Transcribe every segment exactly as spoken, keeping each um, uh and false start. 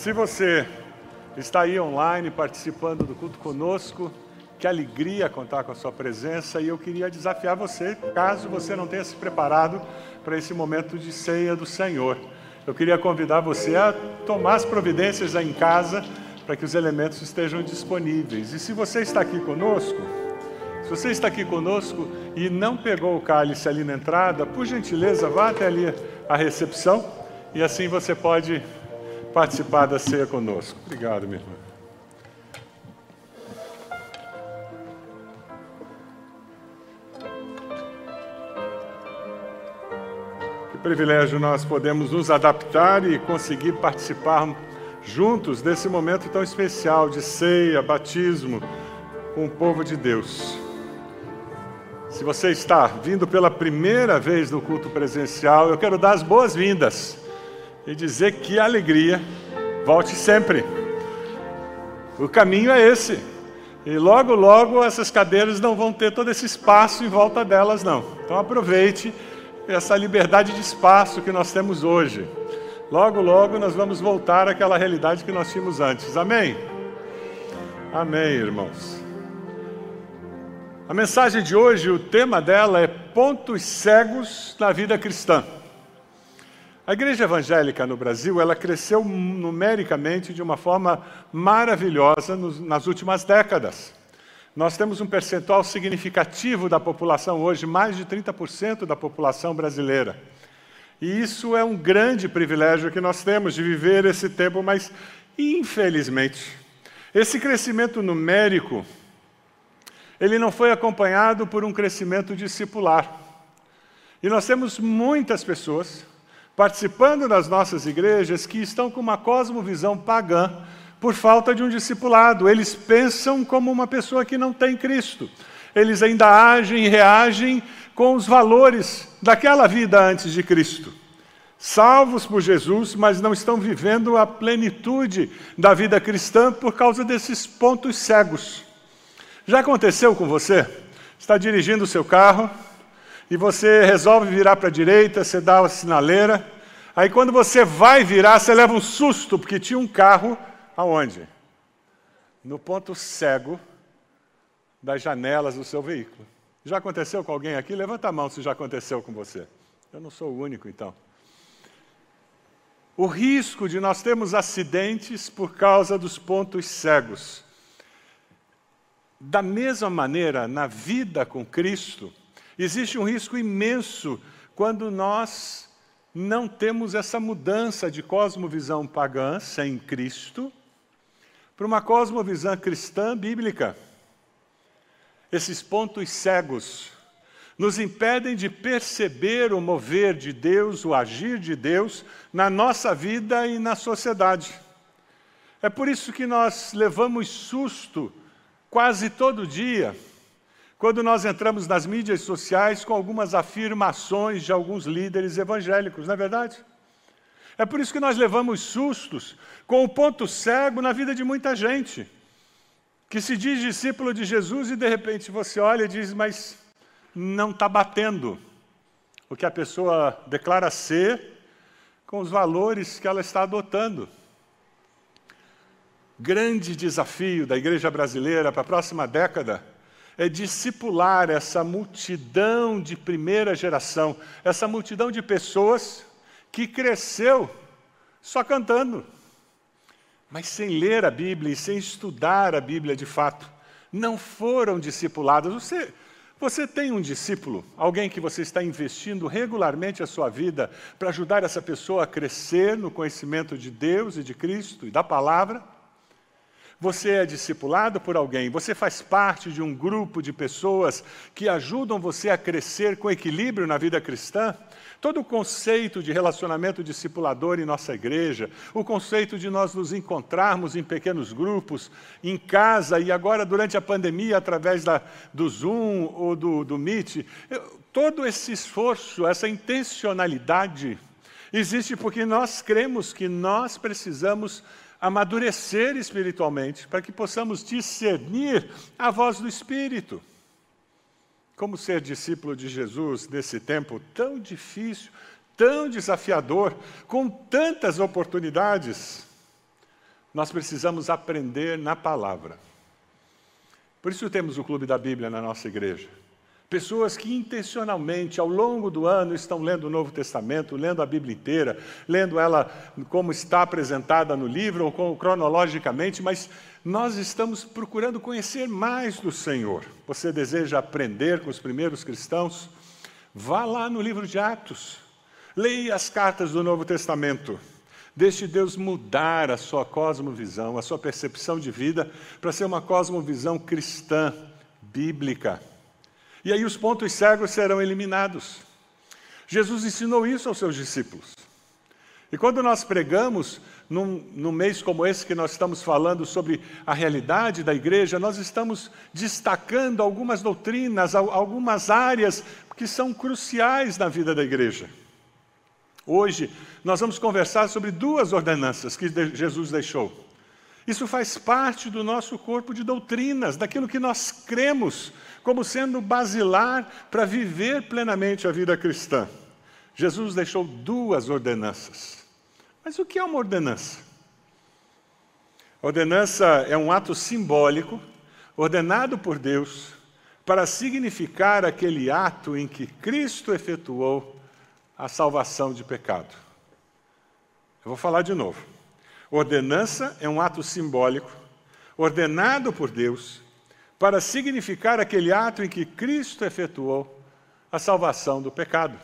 Se você está aí online participando do culto conosco, que alegria contar com a sua presença, e eu queria desafiar você, caso você não tenha se preparado para esse momento de ceia do Senhor. Eu queria convidar você a tomar as providências aí em casa, para que os elementos estejam disponíveis. E se você está aqui conosco, se você está aqui conosco e não pegou o cálice ali na entrada, por gentileza, vá até ali a recepção, e assim você pode participar da ceia conosco. Obrigado, minha irmã. Que privilégio nós podemos nos adaptar e conseguir participar juntos desse momento tão especial de ceia, batismo com o povo de Deus. Se você está vindo pela primeira vez no culto presencial, eu quero dar as boas-vindas e dizer que a alegria volte sempre. O caminho é esse. E logo, logo, essas cadeiras não vão ter todo esse espaço em volta delas, não. Então aproveite essa liberdade de espaço que nós temos hoje. Logo, logo, nós vamos voltar àquela realidade que nós tínhamos antes. Amém? Amém, irmãos. A mensagem de hoje, o tema dela é Pontos Cegos na Vida Cristã. A igreja evangélica no Brasil, ela cresceu numericamente de uma forma maravilhosa nos, nas últimas décadas. Nós temos um percentual significativo da população hoje, mais de trinta por cento da população brasileira. E isso é um grande privilégio que nós temos de viver esse tempo, mas, infelizmente, esse crescimento numérico, ele não foi acompanhado por um crescimento discipular. E nós temos muitas pessoas participando das nossas igrejas que estão com uma cosmovisão pagã por falta de um discipulado. Eles pensam como uma pessoa que não tem Cristo. Eles ainda agem e reagem com os valores daquela vida antes de Cristo. Salvos por Jesus, mas não estão vivendo a plenitude da vida cristã por causa desses pontos cegos. Já aconteceu com você? Está dirigindo o seu carro e você resolve virar para a direita, você dá a sinaleira. Aí quando você vai virar, você leva um susto, porque tinha um carro aonde? No ponto cego das janelas do seu veículo. Já aconteceu com alguém aqui? Levanta a mão se já aconteceu com você. Eu não sou o único, então. O risco de nós termos acidentes por causa dos pontos cegos. Da mesma maneira, na vida com Cristo, existe um risco imenso quando nós não temos essa mudança de cosmovisão pagã, sem Cristo, para uma cosmovisão cristã bíblica. Esses pontos cegos nos impedem de perceber o mover de Deus, o agir de Deus na nossa vida e na sociedade. É por isso que nós levamos susto quase todo dia, quando nós entramos nas mídias sociais com algumas afirmações de alguns líderes evangélicos, não é verdade? É por isso que nós levamos sustos com o ponto cego na vida de muita gente, que se diz discípulo de Jesus e de repente você olha e diz, mas não está batendo o que a pessoa declara ser com os valores que ela está adotando. Grande desafio da igreja brasileira para a próxima década é discipular essa multidão de primeira geração, essa multidão de pessoas que cresceu só cantando, mas sem ler a Bíblia e sem estudar a Bíblia de fato. Não foram discipuladas. Você, você tem um discípulo, alguém que você está investindo regularmente a sua vida para ajudar essa pessoa a crescer no conhecimento de Deus e de Cristo e da palavra? Você é discipulado por alguém? Você faz parte de um grupo de pessoas que ajudam você a crescer com equilíbrio na vida cristã? Todo o conceito de relacionamento discipulador em nossa igreja, o conceito de nós nos encontrarmos em pequenos grupos, em casa, e agora durante a pandemia, através da, do Zoom ou do, do Meet, eu, todo esse esforço, essa intencionalidade, existe porque nós cremos que nós precisamos amadurecer espiritualmente, para que possamos discernir a voz do Espírito. Como ser discípulo de Jesus nesse tempo tão difícil, tão desafiador, com tantas oportunidades? nós precisamos aprender na palavra. Por isso temos o Clube da Bíblia na nossa igreja. Pessoas que intencionalmente, ao longo do ano, estão lendo o Novo Testamento, lendo a Bíblia inteira, lendo ela como está apresentada no livro, ou com, cronologicamente, mas nós estamos procurando conhecer mais do Senhor. Você deseja aprender com os primeiros cristãos? Vá lá no livro de Atos, leia as cartas do Novo Testamento. Deixe Deus mudar a sua cosmovisão, a sua percepção de vida, para ser uma cosmovisão cristã, bíblica. E aí os pontos cegos serão eliminados. Jesus ensinou isso aos seus discípulos. E quando nós pregamos, num, num mês como esse que nós estamos falando sobre a realidade da igreja, nós estamos destacando algumas doutrinas, algumas áreas que são cruciais na vida da igreja. Hoje, nós vamos conversar sobre duas ordenanças que Jesus deixou. Isso faz parte do nosso corpo de doutrinas, daquilo que nós cremos como sendo basilar para viver plenamente a vida cristã. Jesus deixou duas ordenanças. Mas o que é uma ordenança? A ordenança é um ato simbólico, ordenado por Deus, para significar aquele ato em que Cristo efetuou a salvação de pecado. Eu vou falar de novo. Ordenança é um ato simbólico, ordenado por Deus, para significar aquele ato em que Cristo efetuou a salvação do pecado.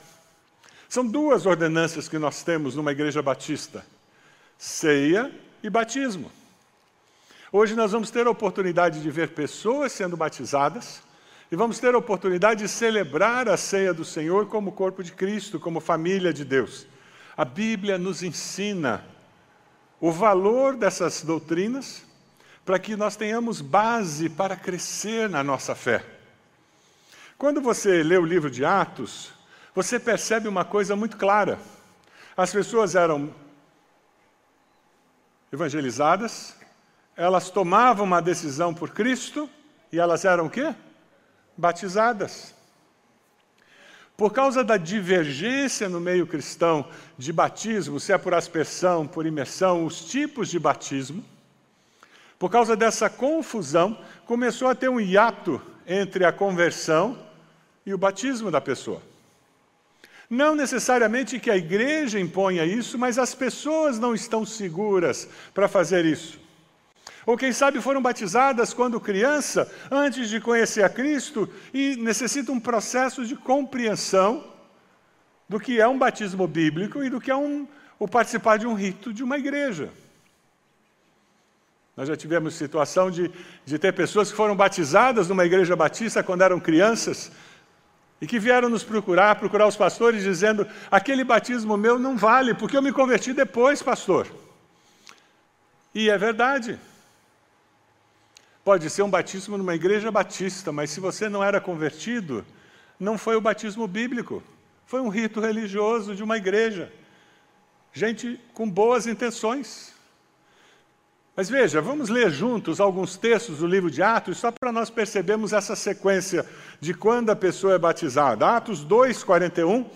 São duas ordenanças que nós temos numa igreja batista: ceia e batismo. Hoje nós vamos ter a oportunidade de ver pessoas sendo batizadas e vamos ter a oportunidade de celebrar a ceia do Senhor como corpo de Cristo, como família de Deus. A Bíblia nos ensina o valor dessas doutrinas para que nós tenhamos base para crescer na nossa fé. Quando você lê o livro de Atos, você percebe uma coisa muito clara. As pessoas eram evangelizadas, elas tomavam uma decisão por Cristo e elas eram o quê? Batizadas. Por causa da divergência no meio cristão de batismo, se é por aspersão, por imersão, os tipos de batismo, por causa dessa confusão, começou a ter um hiato entre a conversão e o batismo da pessoa. Não necessariamente que a igreja imponha isso, mas as pessoas não estão seguras para fazer isso. Ou quem sabe foram batizadas quando criança, antes de conhecer a Cristo, e necessita um processo de compreensão do que é um batismo bíblico e do que é um, o participar de um rito de uma igreja. Nós já tivemos situação de, de ter pessoas que foram batizadas numa igreja batista quando eram crianças, e que vieram nos procurar, procurar os pastores, dizendo: aquele batismo meu não vale, porque eu me converti depois, pastor. E é verdade. Pode ser um batismo numa igreja batista, mas se você não era convertido, não foi o batismo bíblico, foi um rito religioso de uma igreja. Gente com boas intenções. Mas veja, vamos ler juntos alguns textos do livro de Atos, só para nós percebermos essa sequência de quando a pessoa é batizada. Atos dois, quarenta e um,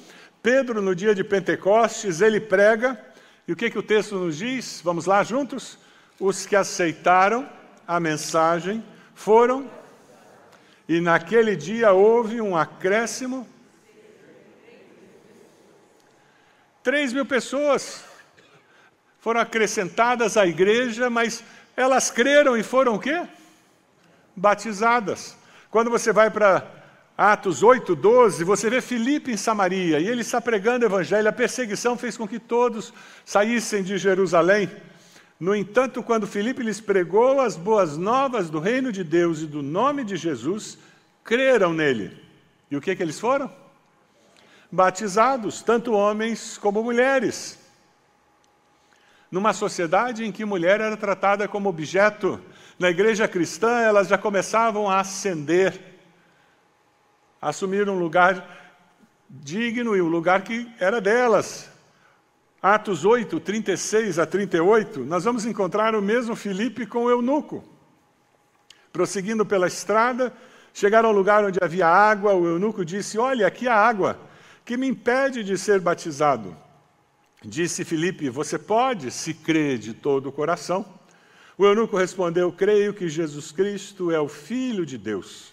Pedro, no dia de Pentecostes, ele prega, e o que, que o texto nos diz? Vamos lá juntos? Os que aceitaram a mensagem foram, e naquele dia houve um acréscimo. três mil pessoas foram acrescentadas à igreja, mas elas creram e foram o quê? Batizadas. Quando você vai para Atos oito, doze, você vê Filipe em Samaria, e ele está pregando o evangelho. A perseguição fez com que todos saíssem de Jerusalém. No entanto, quando Filipe lhes pregou as boas novas do reino de Deus e do nome de Jesus, creram nele. E o que, que eles foram? Batizados, tanto homens como mulheres. Numa sociedade em que mulher era tratada como objeto, na igreja cristã elas já começavam a ascender, a assumir um lugar digno e um lugar que era delas. Atos oito, trinta e seis a trinta e oito, nós vamos encontrar o mesmo Filipe com o eunuco. Prosseguindo pela estrada, chegaram ao lugar onde havia água, o eunuco disse: olha, aqui há água, que me impede de ser batizado. Disse Filipe: você pode, se crê de todo o coração. O eunuco respondeu: creio que Jesus Cristo é o Filho de Deus.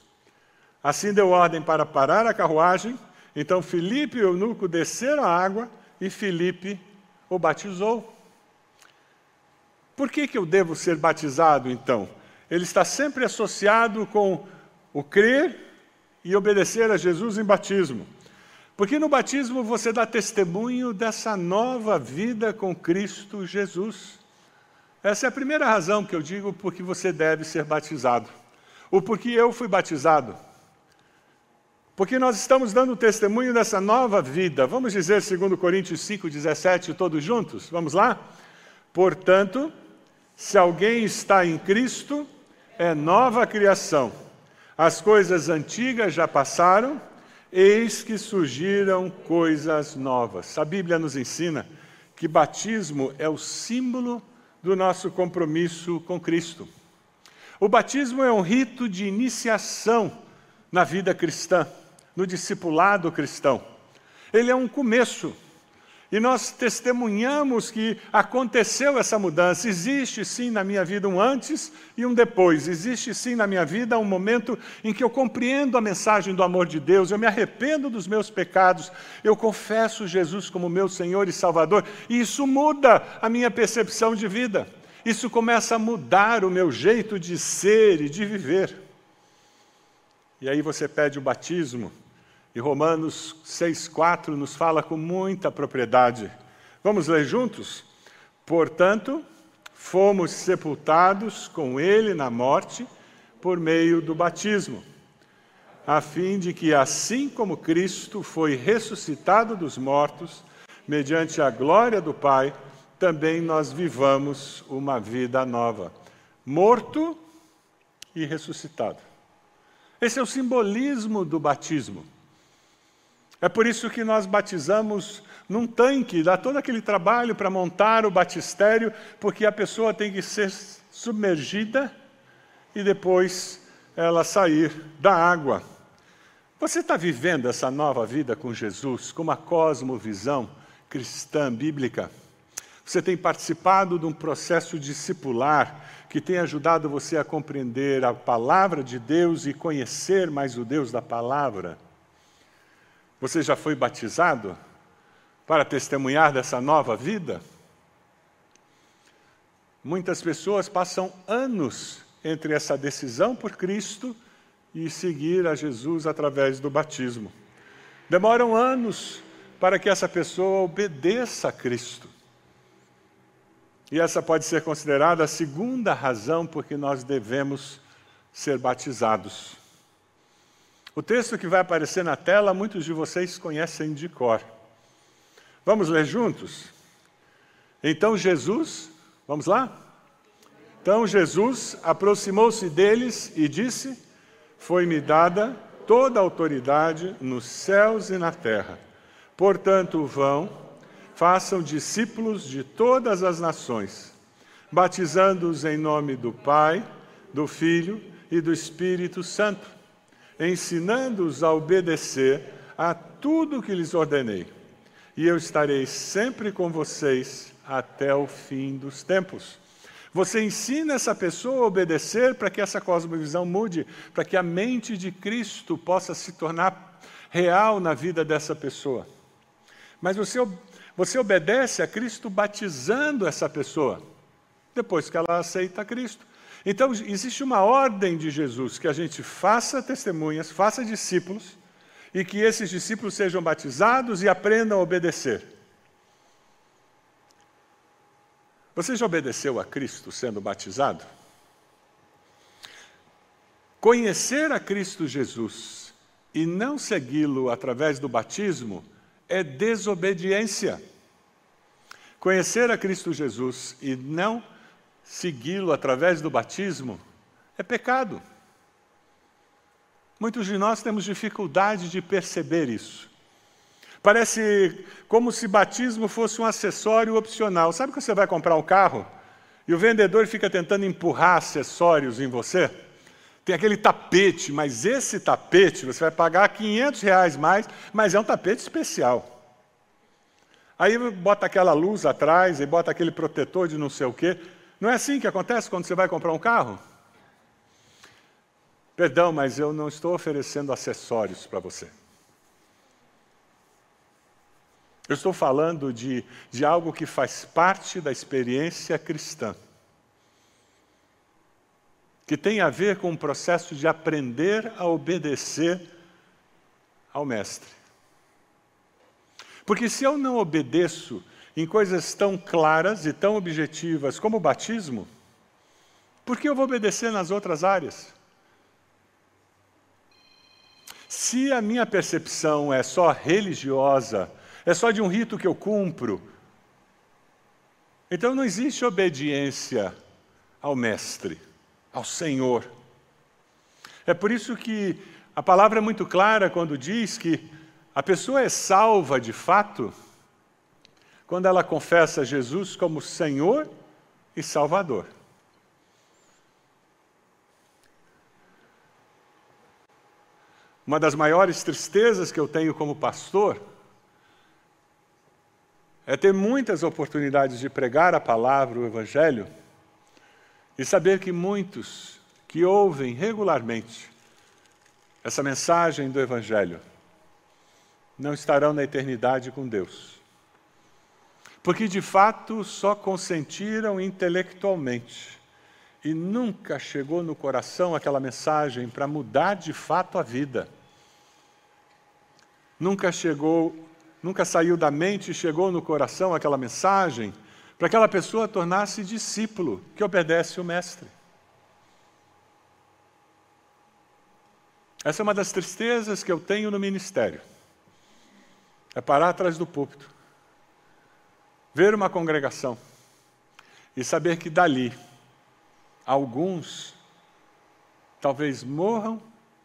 Assim deu ordem para parar a carruagem. Então Filipe e o eunuco desceram à água e Filipe o batizou. Por que que eu devo ser batizado, então? Ele está sempre associado com o crer e obedecer a Jesus em batismo. Porque no batismo você dá testemunho dessa nova vida com Cristo Jesus. Essa é a primeira razão que eu digo porque você deve ser batizado. Ou porque eu fui batizado. Porque nós estamos dando testemunho dessa nova vida. Vamos dizer, segundo Coríntios cinco, dezessete, todos juntos? Vamos lá? Portanto, se alguém está em Cristo, é nova criação. As coisas antigas já passaram, eis que surgiram coisas novas. A Bíblia nos ensina que batismo é o símbolo do nosso compromisso com Cristo. O batismo é um rito de iniciação na vida cristã, no discipulado cristão. Ele é um começo. E nós testemunhamos que aconteceu essa mudança. Existe sim na minha vida um antes e um depois. Existe sim na minha vida um momento em que eu compreendo a mensagem do amor de Deus, eu me arrependo dos meus pecados, eu confesso Jesus como meu Senhor e Salvador, e isso muda a minha percepção de vida. Isso começa a mudar o meu jeito de ser e de viver. E aí você pede o batismo. E Romanos seis, quatro nos fala com muita propriedade. Vamos ler juntos? Portanto, fomos sepultados com ele na morte por meio do batismo, a fim de que, assim como Cristo foi ressuscitado dos mortos, mediante a glória do Pai, também nós vivamos uma vida nova, morto e ressuscitado. Esse é o simbolismo do batismo. É por isso que nós batizamos num tanque, dá todo aquele trabalho para montar o batistério, porque a pessoa tem que ser submergida e depois ela sair da água. Você está vivendo essa nova vida com Jesus, com uma cosmovisão cristã, bíblica? Você tem participado de um processo discipular que tem ajudado você a compreender a palavra de Deus e conhecer mais o Deus da palavra? Você já foi batizado para testemunhar dessa nova vida? Muitas pessoas passam anos entre essa decisão por Cristo e seguir a Jesus através do batismo. Demoram anos para que essa pessoa obedeça a Cristo. E essa pode ser considerada a segunda razão por que nós devemos ser batizados. O texto que vai aparecer na tela, muitos de vocês conhecem de cor. Vamos ler juntos? Então Jesus, vamos lá? Então Jesus aproximou-se deles e disse: foi-me dada toda a autoridade nos céus e na terra. Portanto, vão, façam discípulos de todas as nações, batizando-os em nome do Pai, do Filho e do Espírito Santo, ensinando-os a obedecer a tudo que lhes ordenei. E eu estarei sempre com vocês até o fim dos tempos. Você ensina essa pessoa a obedecer para que essa cosmovisão mude, para que a mente de Cristo possa se tornar real na vida dessa pessoa. Mas você, você obedece a Cristo batizando essa pessoa, depois que ela aceita Cristo. Então, existe uma ordem de Jesus, que a gente faça testemunhas, faça discípulos, e que esses discípulos sejam batizados e aprendam a obedecer. Você já obedeceu a Cristo sendo batizado? Conhecer a Cristo Jesus e não segui-lo através do batismo é desobediência. Conhecer a Cristo Jesus e não segui-lo através do batismo é pecado. Muitos de nós temos dificuldade de perceber isso. Parece como se batismo fosse um acessório opcional. Sabe quando você vai comprar um carro e o vendedor fica tentando empurrar acessórios em você? Tem aquele tapete, mas esse tapete você vai pagar quinhentos reais mais, mas é um tapete especial. Aí bota aquela luz atrás e bota aquele protetor de não sei o quê. Não é assim que acontece quando você vai comprar um carro? Perdão, mas eu não estou oferecendo acessórios para você. Eu estou falando de, de algo que faz parte da experiência cristã, que tem a ver com o processo de aprender a obedecer ao Mestre. Porque se eu não obedeço em coisas tão claras e tão objetivas como o batismo, por que eu vou obedecer nas outras áreas? Se a minha percepção é só religiosa, é só de um rito que eu cumpro, então não existe obediência ao Mestre, ao Senhor. É por isso que a palavra é muito clara quando diz que a pessoa é salva de fato quando ela confessa Jesus como Senhor e Salvador. Uma das maiores tristezas que eu tenho como pastor é ter muitas oportunidades de pregar a palavra, o Evangelho, e saber que muitos que ouvem regularmente essa mensagem do Evangelho não estarão na eternidade com Deus. Porque, de fato, só consentiram intelectualmente e nunca chegou no coração aquela mensagem para mudar de fato a vida. Nunca chegou... Nunca saiu da mente e chegou no coração aquela mensagem para aquela pessoa tornar-se discípulo que obedece o Mestre. Essa é uma das tristezas que eu tenho no ministério. É parar atrás do púlpito, ver uma congregação e saber que dali alguns talvez morram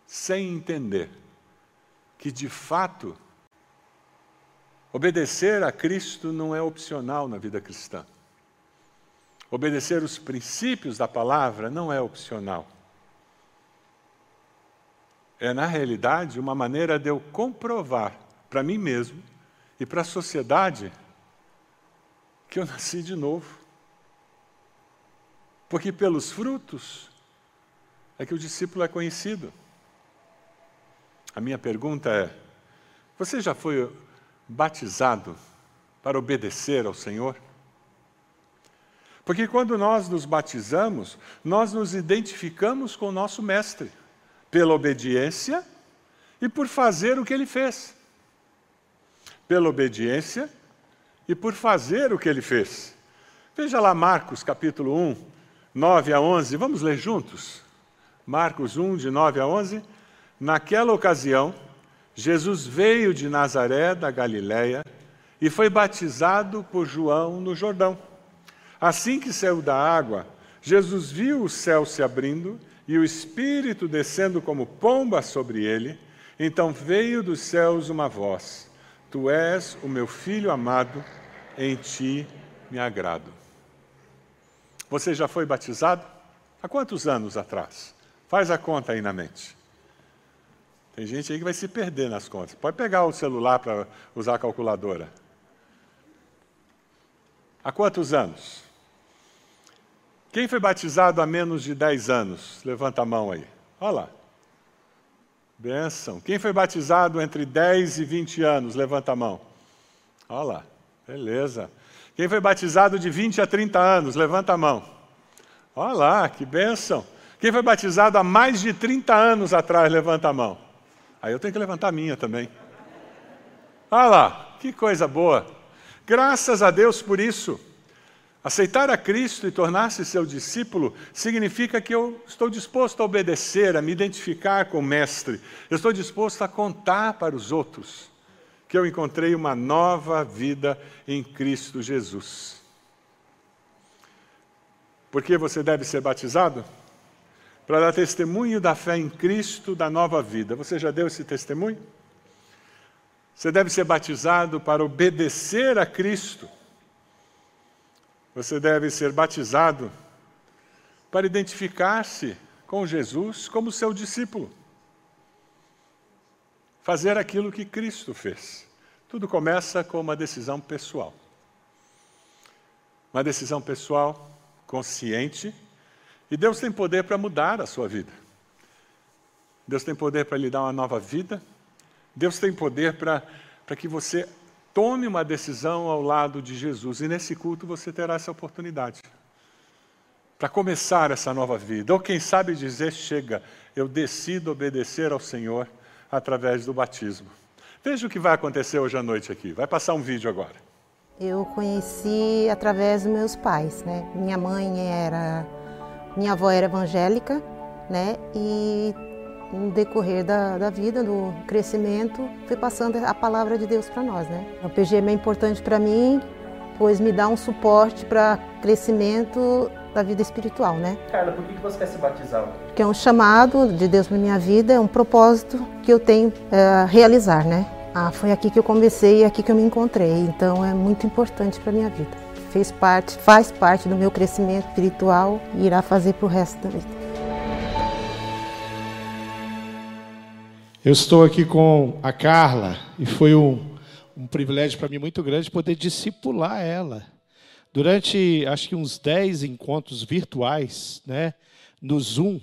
sem entender que de fato obedecer a Cristo não é opcional na vida cristã. Obedecer os princípios da palavra não é opcional. É, na realidade, uma maneira de eu comprovar para mim mesmo e para a sociedade que eu nasci de novo. Porque pelos frutos é que o discípulo é conhecido. A minha pergunta é: você já foi batizado para obedecer ao Senhor? Porque quando nós nos batizamos, nós nos identificamos com o nosso Mestre, pela obediência e por fazer o que Ele fez. Pela obediência e por fazer o que Ele fez. Veja lá Marcos capítulo um, nove a onze, vamos ler juntos? Marcos um, de nove a onze. Naquela ocasião, Jesus veio de Nazaré, da Galileia, e foi batizado por João no Jordão. Assim que saiu da água, Jesus viu o céu se abrindo e o Espírito descendo como pomba sobre ele. Então veio dos céus uma voz: Tu és o meu filho amado, em ti me agrado. Você já foi batizado? Há quantos anos atrás? Faz a conta aí na mente. Tem gente aí que vai se perder nas contas. Pode pegar o celular para usar a calculadora. Há quantos anos? Quem foi batizado há menos de dez anos? Levanta a mão aí. Olha lá. Benção. Quem foi batizado entre dez e vinte anos? Levanta a mão. Olha lá. Beleza. Quem foi batizado de vinte a trinta anos? Levanta a mão. Olha lá, que benção. Quem foi batizado há mais de trinta anos atrás? Levanta a mão. Aí eu tenho que levantar a minha também. Olha lá, que coisa boa. Graças a Deus por isso. Aceitar a Cristo e tornar-se seu discípulo significa que eu estou disposto a obedecer, a me identificar com o Mestre. Eu estou disposto a contar para os outros que eu encontrei uma nova vida em Cristo Jesus. Por que você deve ser batizado? Para dar testemunho da fé em Cristo, da nova vida. Você já deu esse testemunho? Você deve ser batizado para obedecer a Cristo. Você deve ser batizado para identificar-se com Jesus como seu discípulo. Fazer aquilo que Cristo fez. Tudo começa com uma decisão pessoal. Uma decisão pessoal consciente, e Deus tem poder para mudar a sua vida. Deus tem poder para lhe dar uma nova vida. Deus tem poder para para que você tome uma decisão ao lado de Jesus. E nesse culto você terá essa oportunidade para começar essa nova vida. Ou quem sabe dizer, chega, eu decido obedecer ao Senhor através do batismo. Veja o que vai acontecer hoje à noite aqui. Vai passar um vídeo agora. Eu conheci através dos meus pais, né? Minha mãe era... Minha avó era evangélica, né? E no decorrer da, da vida, do crescimento, fui passando a palavra de Deus para nós, né? O P G M é importante para mim, pois me dá um suporte para crescimento da vida espiritual, né? Carla, por que você quer se batizar? Porque é um chamado de Deus para minha vida, é um propósito que eu tenho a realizar, né? Ah, foi aqui que eu comecei e aqui que eu me encontrei, então é muito importante para minha vida. Fez parte, faz parte do meu crescimento espiritual e irá fazer para o resto da vida. Eu estou aqui com a Carla e foi um, um privilégio para mim muito grande poder discipular ela. Durante, acho que uns dez encontros virtuais, né, no Zoom,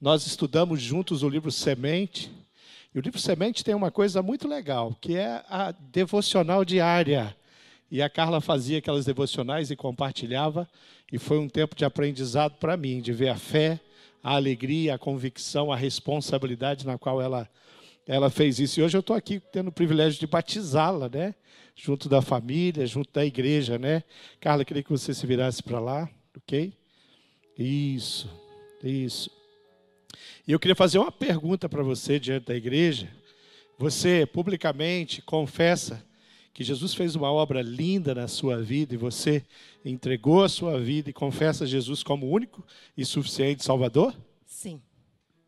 nós estudamos juntos o livro Semente. E o livro Semente tem uma coisa muito legal, que é a devocional diária. E a Carla fazia aquelas devocionais e compartilhava. E foi um tempo de aprendizado para mim, de ver a fé, a alegria, a convicção, a responsabilidade na qual ela, ela fez isso. E hoje eu estou aqui tendo o privilégio de batizá-la, né? Junto da família, junto da igreja, né? Carla, queria que você se virasse para lá, ok? Isso, isso. E eu queria fazer uma pergunta para você diante da igreja. Você publicamente confessa que Jesus fez uma obra linda na sua vida e você entregou a sua vida e confessa Jesus como único e suficiente Salvador? Sim.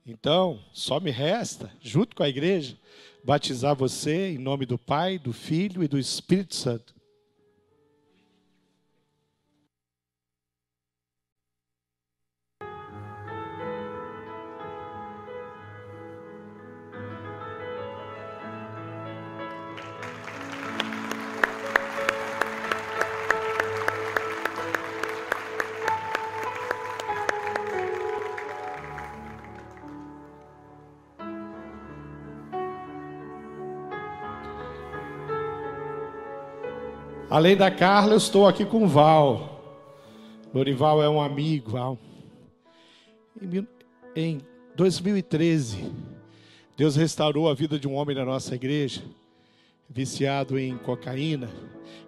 Então, só me resta, junto com a igreja, batizar você em nome do Pai, do Filho e do Espírito Santo. Além da Carla, eu estou aqui com o Val. Lorival é um amigo, Val. Em dois mil e treze, Deus restaurou a vida de um homem da nossa igreja, viciado em cocaína,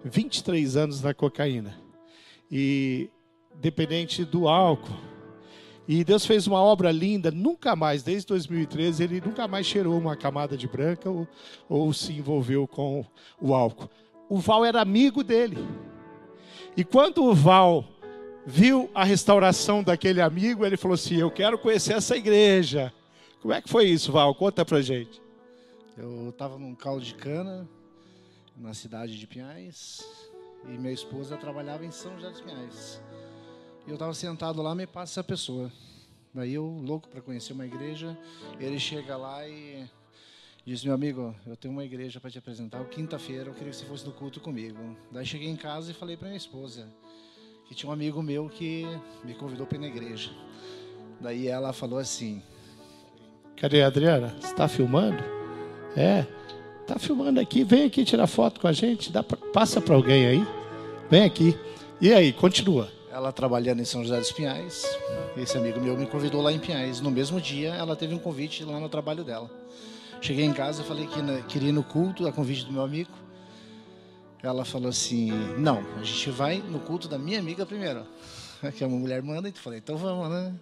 vinte e três anos na cocaína, e dependente do álcool. E Deus fez uma obra linda, nunca mais, desde dois mil e treze, ele nunca mais cheirou uma camada de branca ou, ou se envolveu com o álcool. O Val era amigo dele. E quando o Val viu a restauração daquele amigo, ele falou assim, eu quero conhecer essa igreja. Como é que foi isso, Val? Conta pra gente. Eu estava num caldo de cana, na cidade de Pinhais, e minha esposa trabalhava em São José dos Pinhais. E eu estava sentado lá, me passa essa pessoa. Daí eu, louco para conhecer uma igreja, ele chega lá e... disse, meu amigo, eu tenho uma igreja para te apresentar, quinta-feira, eu queria que você fosse no culto comigo. Daí cheguei em casa e falei para minha esposa, que tinha um amigo meu que me convidou para ir na igreja. Daí ela falou assim... Cadê, Adriana? Você está filmando? É, está filmando aqui, vem aqui tirar foto com a gente, dá pra, passa para alguém aí, vem aqui. E aí, continua. Ela trabalhando em São José dos Pinhais, esse amigo meu me convidou lá em Pinhais. No mesmo dia, ela teve um convite lá no trabalho dela. Cheguei em casa, falei que queria ir no culto, a convite do meu amigo. Ela falou assim, não, a gente vai no culto da minha amiga primeiro. Que é uma mulher manda, e eu falei, então vamos, né?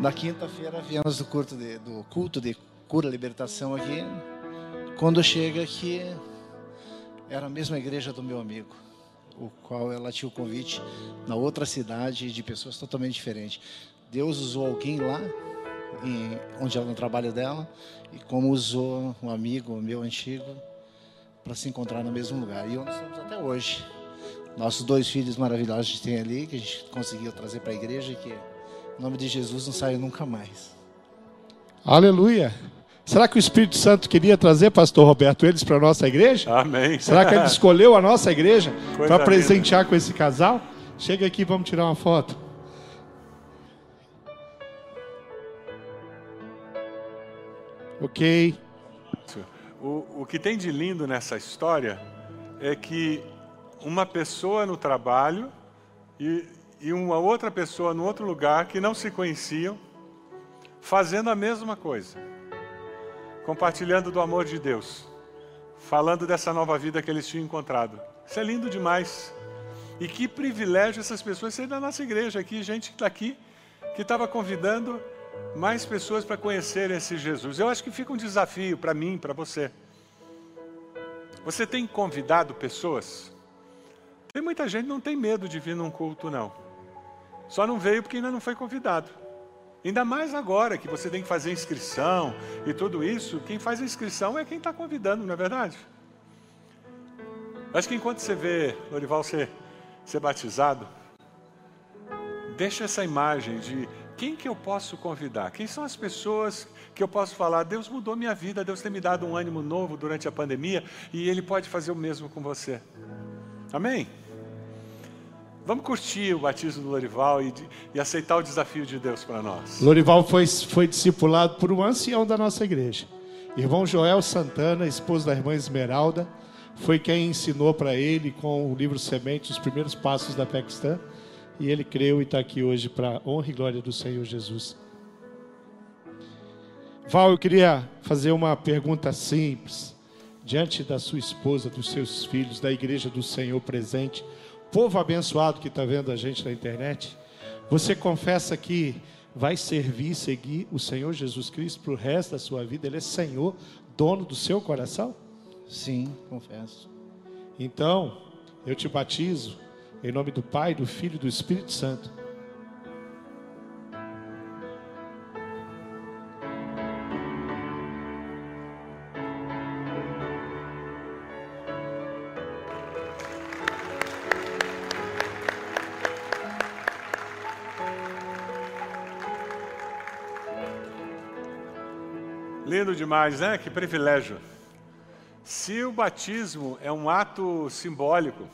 Na quinta-feira, viemos do culto, de, do culto de cura e libertação aqui. Quando chega aqui, era a mesma igreja do meu amigo. O qual ela tinha o convite na outra cidade, de pessoas totalmente diferentes. Deus usou alguém lá. E onde ela no trabalho dela, e como usou um amigo meu antigo para se encontrar no mesmo lugar. E onde estamos até hoje. Nossos dois filhos maravilhosos que tem ali, que a gente conseguiu trazer para a igreja, que o nome de Jesus não saiu nunca mais. Aleluia! Será que o Espírito Santo queria trazer, pastor Roberto, eles para a nossa igreja? Amém! Será que ele escolheu a nossa igreja para presentear com esse casal? Chega aqui, vamos tirar uma foto. Ok. O, o que tem de lindo nessa história é que uma pessoa no trabalho e, e uma outra pessoa no outro lugar que não se conheciam, fazendo a mesma coisa, compartilhando do amor de Deus, falando dessa nova vida que eles tinham encontrado. Isso é lindo demais. E que privilégio essas pessoas serem da nossa igreja aqui, gente que está aqui, que estava convidando mais pessoas para conhecerem esse Jesus. Eu acho que fica um desafio para mim, para você. Você tem convidado pessoas? Tem muita gente que não tem medo de vir num culto, não. Só não veio porque ainda não foi convidado. Ainda mais agora que você tem que fazer inscrição e tudo isso, quem faz a inscrição é quem está convidando, não é verdade? Acho que enquanto você vê Lorival ser, ser batizado, deixa essa imagem de quem que eu posso convidar? Quem são as pessoas que eu posso falar, Deus mudou minha vida, Deus tem me dado um ânimo novo durante a pandemia e Ele pode fazer o mesmo com você. Amém? Vamos curtir o batismo do Lorival e, e aceitar o desafio de Deus para nós. Lorival foi, foi discipulado por um ancião da nossa igreja. Irmão Joel Santana, esposo da irmã Esmeralda, foi quem ensinou para ele com o livro Semente, os primeiros passos da fé cristã. E ele creu e está aqui hoje para a honra e glória do Senhor Jesus. Val, eu queria fazer uma pergunta simples. Diante da sua esposa, dos seus filhos, da igreja do Senhor presente, povo abençoado que está vendo a gente na internet, você confessa que vai servir e seguir o Senhor Jesus Cristo para o resto da sua vida? Ele é Senhor, dono do seu coração? Sim, confesso. Então, eu te batizo em nome do Pai, do Filho e do Espírito Santo. Lindo demais, né? Que privilégio. Se o batismo é um ato simbólico,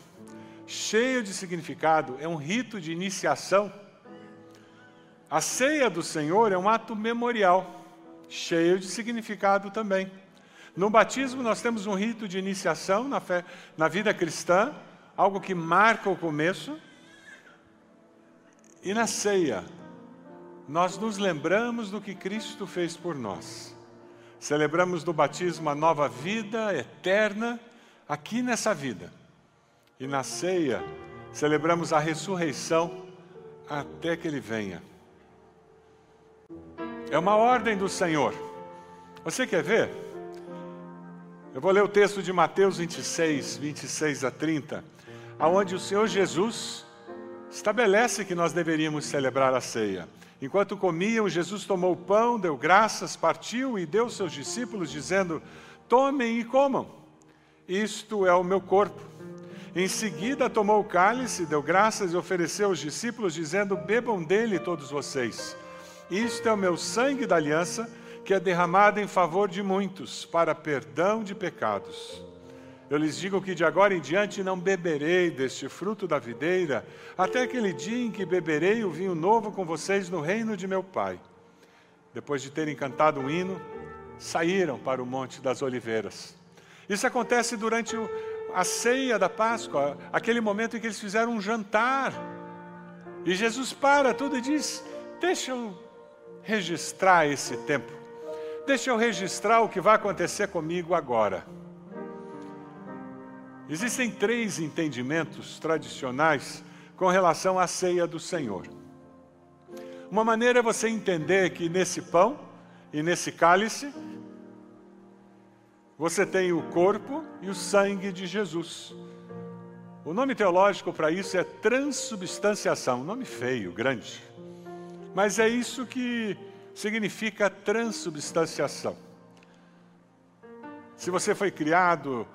cheio de significado, é um rito de iniciação, a ceia do Senhor é um ato memorial, cheio de significado também. No batismo nós temos um rito de iniciação na fé, na vida cristã, algo que marca o começo. E na ceia, nós nos lembramos do que Cristo fez por nós. Celebramos do batismo a nova vida eterna aqui nessa vida. E na ceia, celebramos a ressurreição até que Ele venha. É uma ordem do Senhor. Você quer ver? Eu vou ler o texto de Mateus vinte e seis, vinte e seis a trinta, aonde o Senhor Jesus estabelece que nós deveríamos celebrar a ceia. Enquanto comiam, Jesus tomou o pão, deu graças, partiu e deu aos seus discípulos, dizendo: tomem e comam, isto é o meu corpo. Em seguida tomou o cálice, deu graças e ofereceu aos discípulos, dizendo: bebam dele todos vocês, isto é o meu sangue da aliança, que é derramado em favor de muitos, para perdão de pecados. Eu lhes digo que de agora em diante não beberei deste fruto da videira, até aquele dia em que beberei o vinho novo com vocês no reino de meu Pai. Depois de terem cantado um hino, saíram para o Monte das Oliveiras. Isso acontece durante a ceia da Páscoa, aquele momento em que eles fizeram um jantar. E Jesus para tudo e diz: deixa eu registrar esse tempo. Deixa eu registrar o que vai acontecer comigo agora. Existem três entendimentos tradicionais com relação à ceia do Senhor. Uma maneira é você entender que nesse pão e nesse cálice, você tem o corpo e o sangue de Jesus. O nome teológico para isso é transubstanciação, um nome feio, grande. Mas é isso que significa transubstanciação. Se você foi criado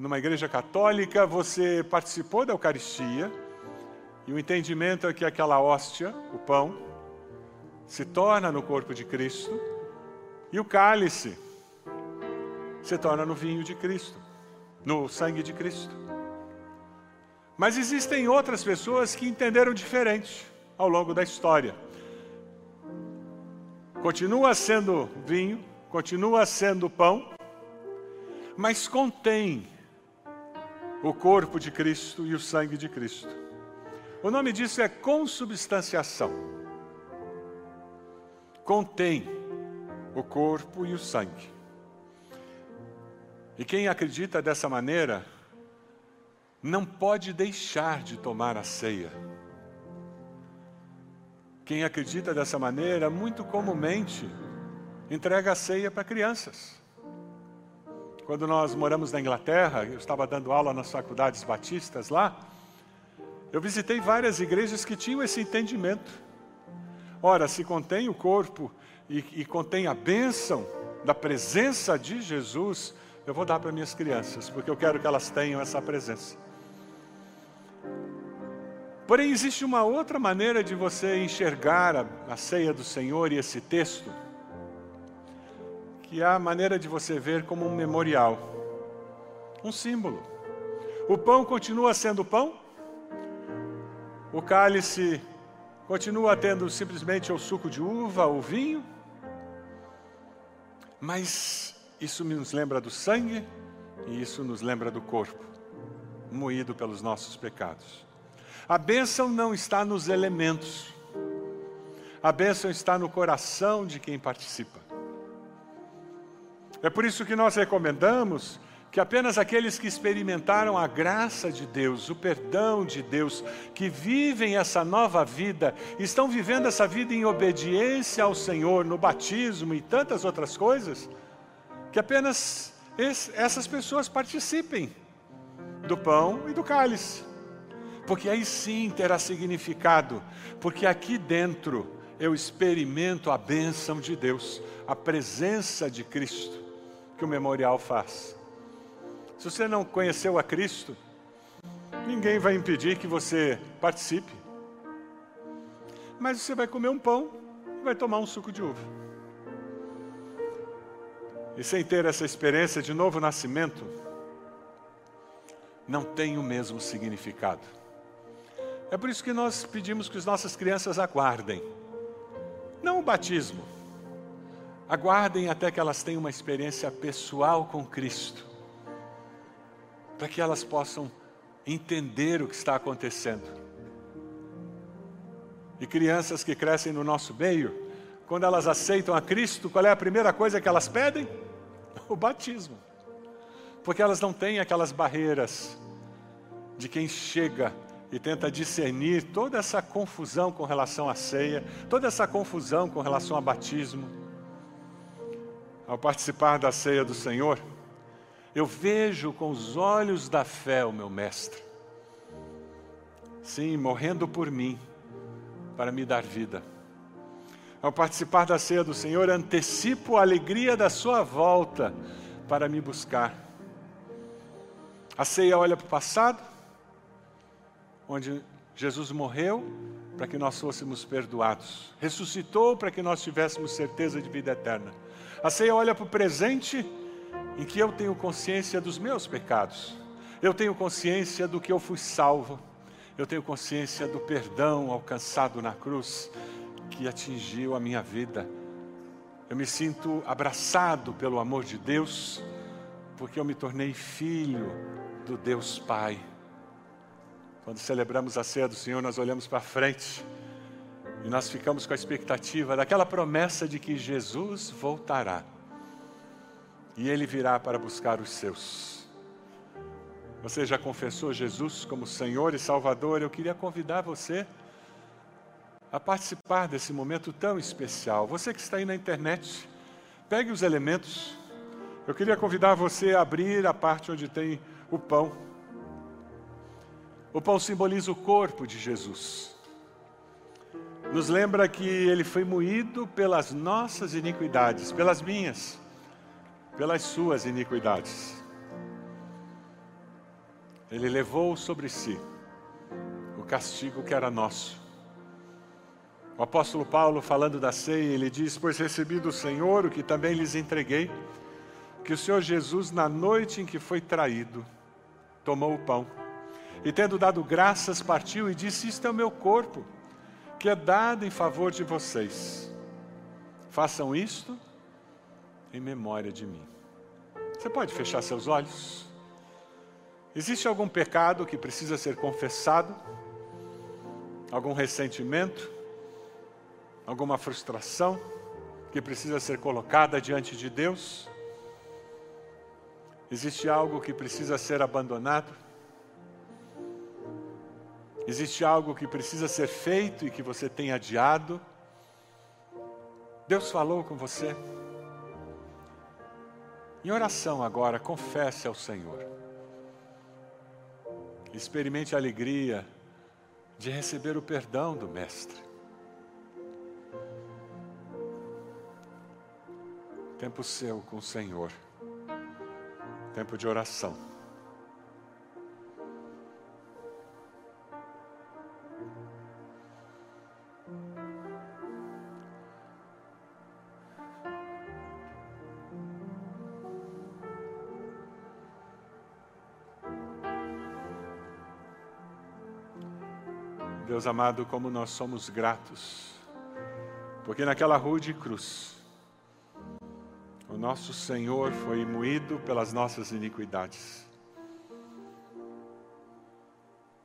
numa igreja católica, você participou da Eucaristia, e o entendimento é que aquela hóstia, o pão, se torna no corpo de Cristo, e o cálice se torna no vinho de Cristo, no sangue de Cristo. Mas existem outras pessoas que entenderam diferente ao longo da história. Continua sendo vinho, continua sendo pão, mas contém o corpo de Cristo e o sangue de Cristo. O nome disso é consubstanciação. Contém o corpo e o sangue. E quem acredita dessa maneira não pode deixar de tomar a ceia. Quem acredita dessa maneira, muito comumente, entrega a ceia para crianças. Quando nós moramos na Inglaterra, eu estava dando aula nas faculdades batistas lá, eu visitei várias igrejas que tinham esse entendimento. Ora, se contém o corpo e, e contém a bênção da presença de Jesus, eu vou dar para minhas crianças, porque eu quero que elas tenham essa presença. Porém, existe uma outra maneira de você enxergar a, a ceia do Senhor e esse texto, que é a maneira de você ver como um memorial, um símbolo. O pão continua sendo pão, o cálice continua tendo simplesmente o suco de uva, o vinho, mas isso nos lembra do sangue e isso nos lembra do corpo, moído pelos nossos pecados. A bênção não está nos elementos, a bênção está no coração de quem participa. É por isso que nós recomendamos que apenas aqueles que experimentaram a graça de Deus, o perdão de Deus, que vivem essa nova vida, estão vivendo essa vida em obediência ao Senhor, no batismo e tantas outras coisas, que apenas esse, essas pessoas participem do pão e do cálice. Porque aí sim terá significado, porque aqui dentro eu experimento a bênção de Deus, a presença de Cristo, que o memorial faz. Se você não conheceu a Cristo, ninguém vai impedir que você participe. Mas você vai comer um pão e vai tomar um suco de uva. E sem ter essa experiência de novo nascimento, não tem o mesmo significado. É por isso que nós pedimos que as nossas crianças aguardem. Não o batismo. Aguardem até que elas tenham uma experiência pessoal com Cristo, para que elas possam entender o que está acontecendo. E crianças que crescem no nosso meio, quando elas aceitam a Cristo, qual é a primeira coisa que elas pedem? O batismo. Porque elas não têm aquelas barreiras de quem chega e tenta discernir toda essa confusão com relação à ceia, toda essa confusão com relação ao batismo. Ao participar da ceia do Senhor, eu vejo com os olhos da fé o meu Mestre. Sim, morrendo por mim, para me dar vida. Ao participar da ceia do Senhor, antecipo a alegria da sua volta para me buscar. A ceia olha para o passado, onde Jesus morreu para que nós fôssemos perdoados. Ressuscitou para que nós tivéssemos certeza de vida eterna. A ceia olha para o presente, em que eu tenho consciência dos meus pecados, eu tenho consciência do que eu fui salvo, eu tenho consciência do perdão alcançado na cruz, que atingiu a minha vida. Eu me sinto abraçado pelo amor de Deus, porque eu me tornei filho do Deus Pai. Quando celebramos a ceia do Senhor, nós olhamos para frente, e nós ficamos com a expectativa daquela promessa de que Jesus voltará. E Ele virá para buscar os seus. Você já confessou Jesus como Senhor e Salvador? Eu queria convidar você a participar desse momento tão especial. Você que está aí na internet, pegue os elementos. Eu queria convidar você a abrir a parte onde tem o pão. O pão simboliza o corpo de Jesus. Nos lembra que Ele foi moído pelas nossas iniquidades, pelas minhas, pelas suas iniquidades. Ele levou sobre si o castigo que era nosso. O apóstolo Paulo, falando da ceia, ele diz: pois recebi do Senhor o que também lhes entreguei, que o Senhor Jesus, na noite em que foi traído, tomou o pão E tendo dado graças, partiu e disse: isto é o meu corpo, que é dado em favor de vocês. Façam isto em memória de mim. Você pode fechar seus olhos? Existe algum pecado que precisa ser confessado? Algum ressentimento? Alguma frustração que precisa ser colocada diante de Deus? Existe algo que precisa ser abandonado? Existe algo que precisa ser feito e que você tem adiado? Deus falou com você? Em oração agora, confesse ao Senhor. Experimente a alegria de receber o perdão do Mestre. Tempo seu com o Senhor. Tempo de oração. Deus amado, como nós somos gratos, porque naquela rude cruz, o nosso Senhor foi moído pelas nossas iniquidades.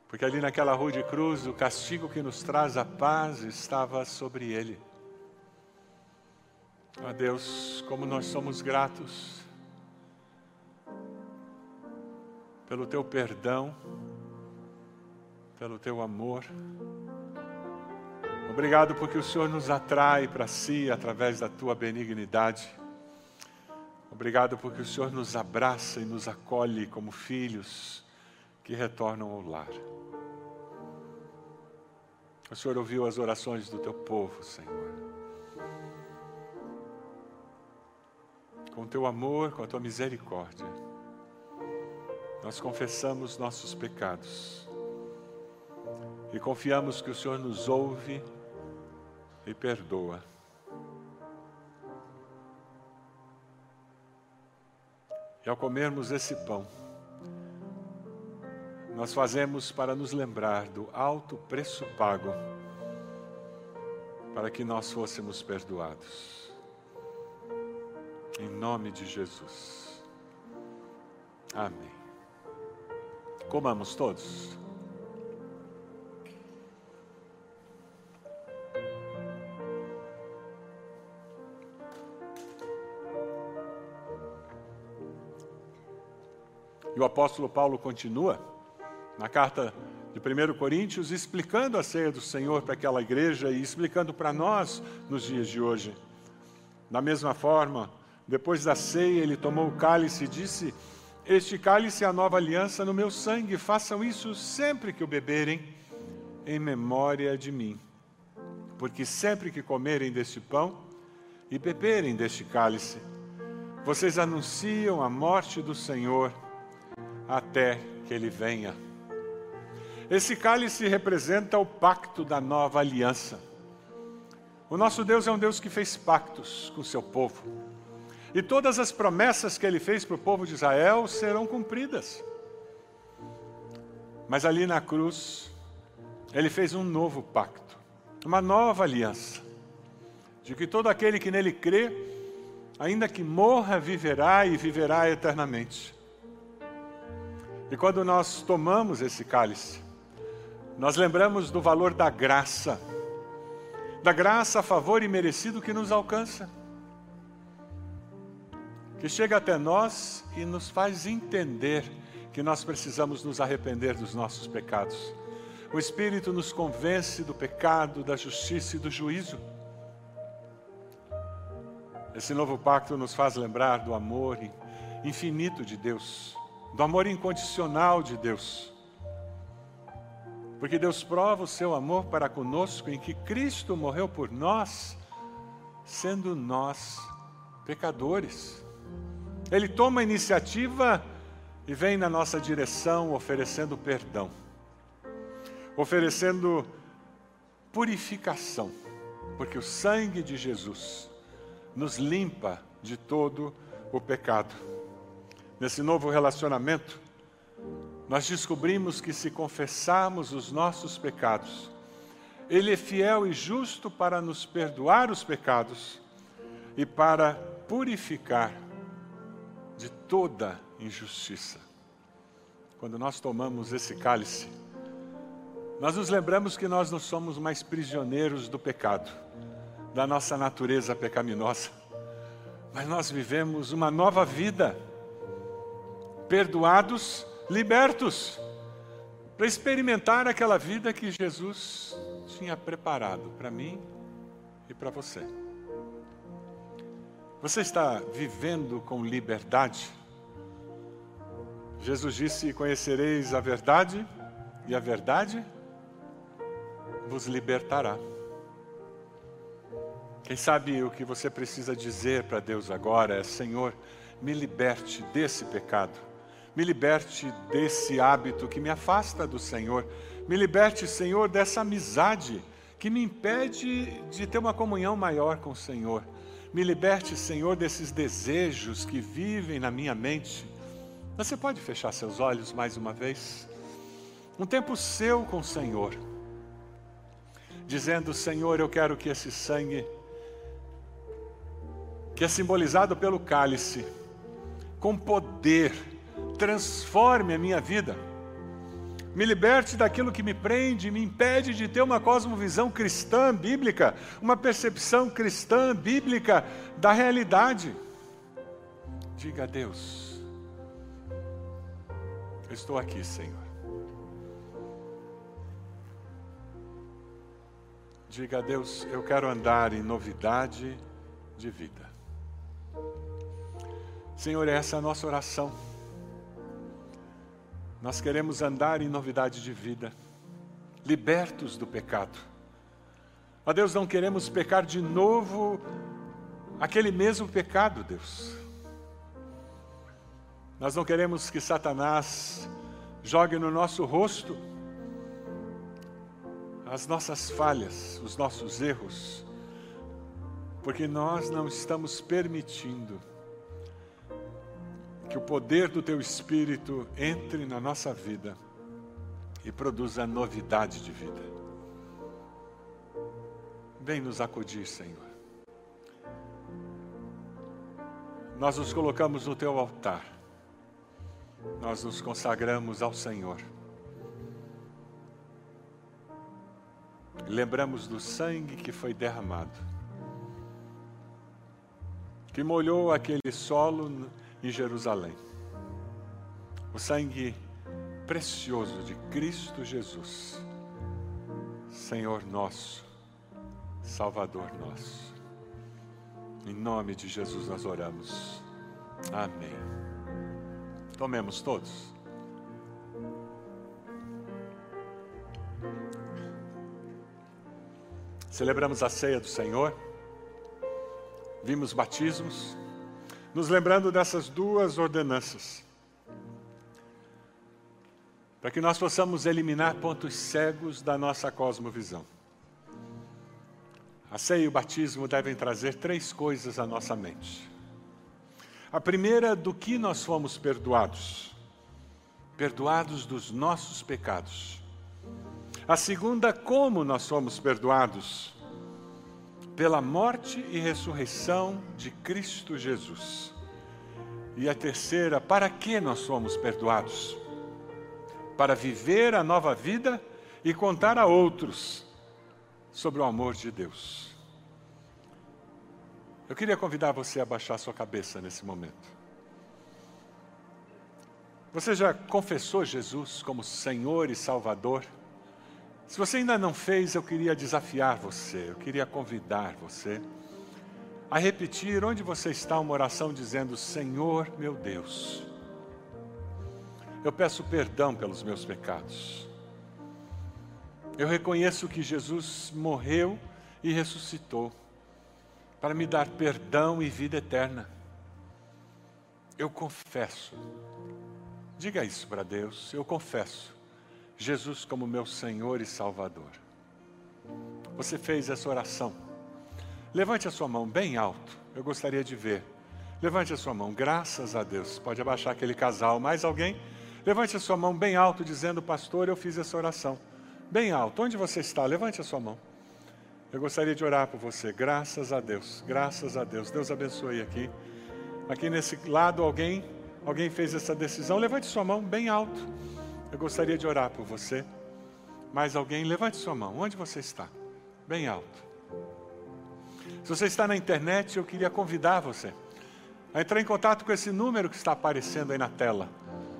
Porque ali naquela rude cruz, o castigo que nos traz a paz estava sobre Ele. Ó Deus, como nós somos gratos pelo Teu perdão, pelo Teu amor. Obrigado porque o Senhor nos atrai para si através da Tua benignidade. Obrigado porque o Senhor nos abraça e nos acolhe como filhos que retornam ao lar. O Senhor ouviu as orações do Teu povo, Senhor. Com o Teu amor, com a Tua misericórdia, nós confessamos nossos pecados. E confiamos que o Senhor nos ouve e perdoa. E ao comermos esse pão, nós fazemos para nos lembrar do alto preço pago, para que nós fôssemos perdoados. Em nome de Jesus. Amém. Comamos todos. E o apóstolo Paulo continua na carta de primeira Coríntios, explicando a ceia do Senhor para aquela igreja e explicando para nós nos dias de hoje. Da mesma forma, depois da ceia, ele tomou o cálice e disse: este cálice é a nova aliança no meu sangue, façam isso sempre que o beberem, em memória de mim. Porque sempre que comerem deste pão e beberem deste cálice, vocês anunciam a morte do Senhor, até que Ele venha. Esse cálice representa o pacto da nova aliança. O nosso Deus é um Deus que fez pactos com o seu povo. E todas as promessas que Ele fez para o povo de Israel serão cumpridas. Mas ali na cruz, Ele fez um novo pacto, uma nova aliança, de que todo aquele que nele crê, ainda que morra, viverá e viverá eternamente. E quando nós tomamos esse cálice, nós lembramos do valor da graça, da graça, favor e merecido que nos alcança, que chega até nós e nos faz entender que nós precisamos nos arrepender dos nossos pecados. O Espírito nos convence do pecado, da justiça e do juízo. Esse novo pacto nos faz lembrar do amor infinito de Deus, do amor incondicional de Deus. Porque Deus prova o seu amor para conosco em que Cristo morreu por nós, sendo nós pecadores. Ele toma a iniciativa e vem na nossa direção oferecendo perdão, oferecendo purificação, porque o sangue de Jesus nos limpa de todo o pecado. Nesse novo relacionamento, nós descobrimos que, se confessarmos os nossos pecados, Ele é fiel e justo para nos perdoar os pecados e para purificar de toda injustiça. Quando nós tomamos esse cálice, nós nos lembramos que nós não somos mais prisioneiros do pecado, da nossa natureza pecaminosa, mas nós vivemos uma nova vida, perdoados, libertos, para experimentar aquela vida que Jesus tinha preparado para mim e para você. Você está vivendo com liberdade? Jesus disse: conhecereis a verdade, e a verdade vos libertará. Quem sabe o que você precisa dizer para Deus agora é: Senhor, me liberte desse pecado, me liberte desse hábito que me afasta do Senhor, me liberte, Senhor, dessa amizade que me impede de ter uma comunhão maior com o Senhor, me liberte, Senhor, desses desejos que vivem na minha mente. Você pode fechar seus olhos mais uma vez? Um tempo seu com o Senhor, dizendo: Senhor, eu quero que esse sangue, que é simbolizado pelo cálice, com poder, transforme a minha vida, me liberte daquilo que me prende, me impede de ter uma cosmovisão cristã bíblica, uma percepção cristã bíblica da realidade. Diga a Deus: eu estou aqui, Senhor. Diga a Deus: eu quero andar em novidade de vida. Senhor, essa é a nossa oração. Nós queremos andar em novidade de vida, libertos do pecado. Ó Deus, não queremos pecar de novo aquele mesmo pecado, Deus. Nós não queremos que Satanás jogue no nosso rosto as nossas falhas, os nossos erros, porque nós não estamos permitindo que o poder do Teu Espírito entre na nossa vida e produza novidade de vida. Vem nos acudir, Senhor. Nós nos colocamos no Teu altar, nós nos consagramos ao Senhor. Lembramos do sangue que foi derramado, que molhou aquele solo em Jerusalém. O sangue precioso de Cristo Jesus, Senhor nosso, Salvador nosso. Em nome de Jesus nós oramos. Amém. Tomemos todos. Celebramos a ceia do Senhor. Vimos batismos, nos lembrando dessas duas ordenanças, para que nós possamos eliminar pontos cegos da nossa cosmovisão. A ceia e o batismo devem trazer três coisas à nossa mente. A primeira, do que nós fomos perdoados, perdoados dos nossos pecados. A segunda, como nós fomos perdoados, pela morte e ressurreição de Cristo Jesus. E a terceira, para que nós somos perdoados? Para viver a nova vida e contar a outros sobre o amor de Deus. Eu queria convidar você a baixar sua cabeça nesse momento. Você já confessou Jesus como Senhor e Salvador? Se você ainda não fez, eu queria desafiar você, eu queria convidar você a repetir onde você está uma oração dizendo: Senhor meu Deus, eu peço perdão pelos meus pecados. Eu reconheço que Jesus morreu e ressuscitou para me dar perdão e vida eterna. Eu confesso. Diga isso para Deus: eu confesso Jesus como meu Senhor e Salvador. Você fez essa oração? Levante a sua mão bem alto, eu gostaria de ver. Levante a sua mão, graças a Deus. Pode abaixar aquele casal, mais alguém? Levante a sua mão bem alto, dizendo: pastor, eu fiz essa oração. Bem alto, onde você está? Levante a sua mão. Eu gostaria de orar por você. Graças a Deus, graças a Deus. Deus abençoe aqui. Aqui nesse lado, alguém, alguém fez essa decisão. Levante sua mão bem alto. Eu gostaria de orar por você. Mais alguém? Levante sua mão. Onde você está? Bem alto. Se você está na internet, eu queria convidar você a entrar em contato com esse número que está aparecendo aí na tela.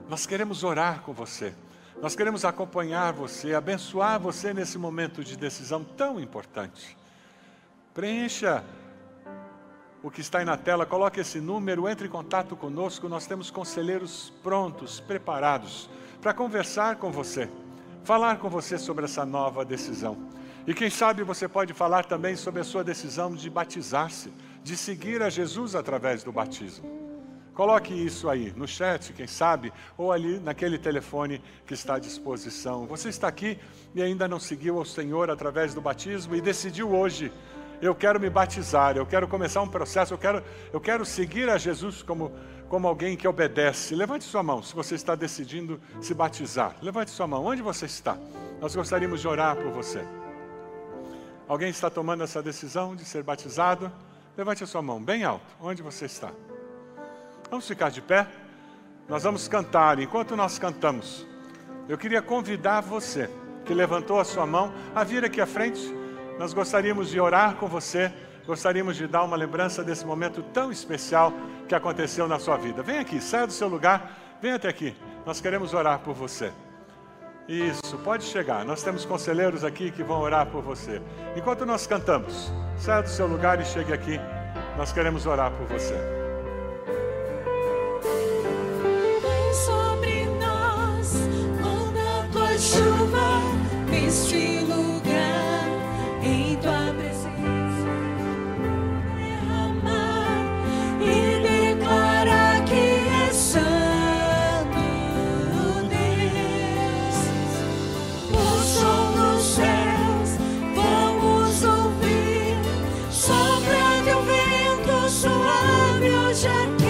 Nós queremos orar com você. Nós queremos acompanhar você, abençoar você nesse momento de decisão tão importante. Preencha o que está aí na tela, coloque esse número, entre em contato conosco. Nós temos conselheiros prontos, preparados, para conversar com você, falar com você sobre essa nova decisão. E quem sabe você pode falar também sobre a sua decisão de batizar-se, de seguir a Jesus através do batismo. Coloque isso aí no chat, quem sabe, ou ali naquele telefone que está à disposição. Você está aqui e ainda não seguiu ao Senhor através do batismo e decidiu hoje: eu quero me batizar, eu quero começar um processo, eu quero, eu quero seguir a Jesus como, como alguém que obedece. Levante sua mão se você está decidindo se batizar. Levante sua mão, onde você está? Nós gostaríamos de orar por você. Alguém está tomando essa decisão de ser batizado? Levante a sua mão bem alto, onde você está? Vamos ficar de pé, nós vamos cantar. Enquanto nós cantamos, eu queria convidar você que levantou a sua mão a vir aqui à frente. Nós gostaríamos de orar com você, gostaríamos de dar uma lembrança desse momento tão especial que aconteceu na sua vida. Vem aqui, saia do seu lugar, vem até aqui, nós queremos orar por você. Isso, pode chegar, nós temos conselheiros aqui que vão orar por você. Enquanto nós cantamos, saia do seu lugar e chegue aqui, nós queremos orar por você. Chuva neste lugar, em tua presença derramar e declarar que é santo Deus. O som dos céus vamos ouvir, sopra teu vento suave hoje aqui.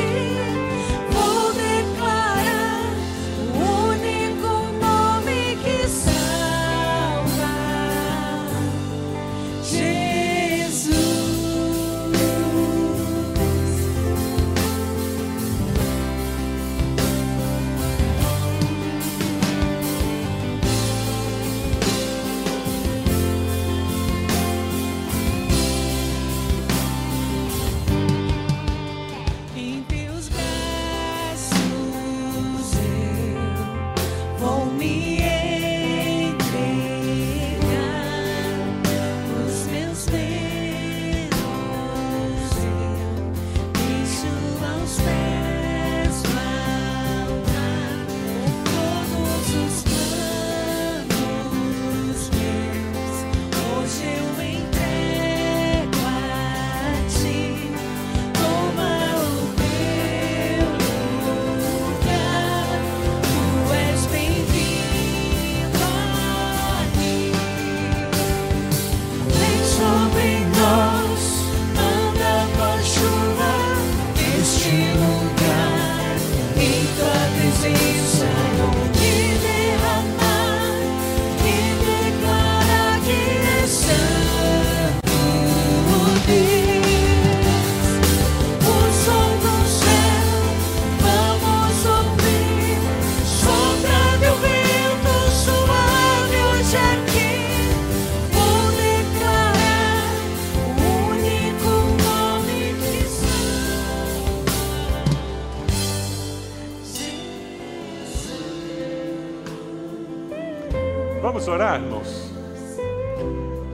Vamos orar, irmãos?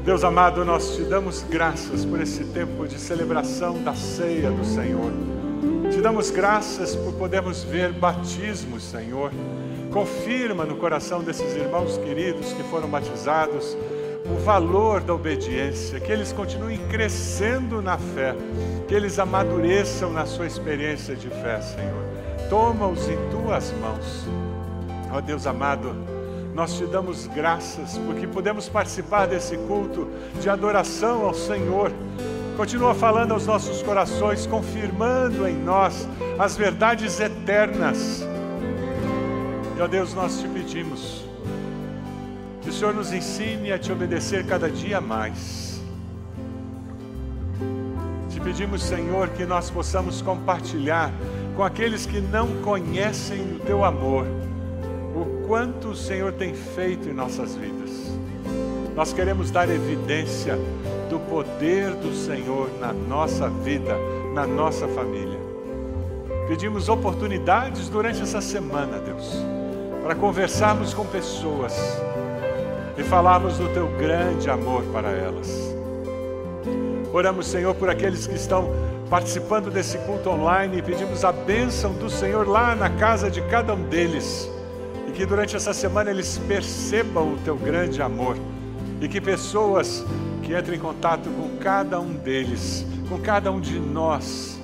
Deus amado, nós te damos graças por esse tempo de celebração da ceia do Senhor. Te damos graças por podermos ver batismos, Senhor. Confirma no coração desses irmãos queridos que foram batizados o valor da obediência, que eles continuem crescendo na fé, que eles amadureçam na sua experiência de fé, Senhor. Toma-os em tuas mãos. Ó Deus amado, nós te damos graças porque podemos participar desse culto de adoração ao Senhor. Continua falando aos nossos corações, confirmando em nós as verdades eternas. E, ó Deus, nós te pedimos que o Senhor nos ensine a te obedecer cada dia mais. Te pedimos, Senhor, que nós possamos compartilhar com aqueles que não conhecem o teu amor, o quanto o Senhor tem feito em nossas vidas. Nós queremos dar evidência do poder do Senhor na nossa vida, na nossa família. Pedimos oportunidades durante essa semana, Deus, para conversarmos com pessoas e falarmos do teu grande amor para elas. Oramos, Senhor, por aqueles que estão participando desse culto online e pedimos a bênção do Senhor lá na casa de cada um deles, e que durante essa semana eles percebam o teu grande amor, e que pessoas que entrem em contato com cada um deles, com cada um de nós,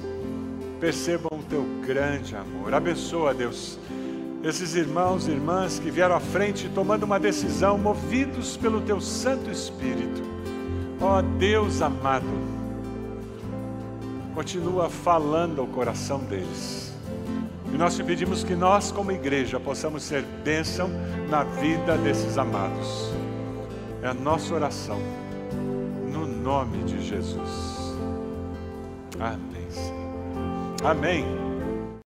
percebam o teu grande amor. Abençoa, Deus, esses irmãos e irmãs que vieram à frente tomando uma decisão, movidos pelo teu Santo Espírito. Ó Deus amado, continua falando ao coração deles. E nós te pedimos que nós, como igreja, possamos ser bênção na vida desses amados. É a nossa oração, no nome de Jesus. Amém, Senhor. Amém.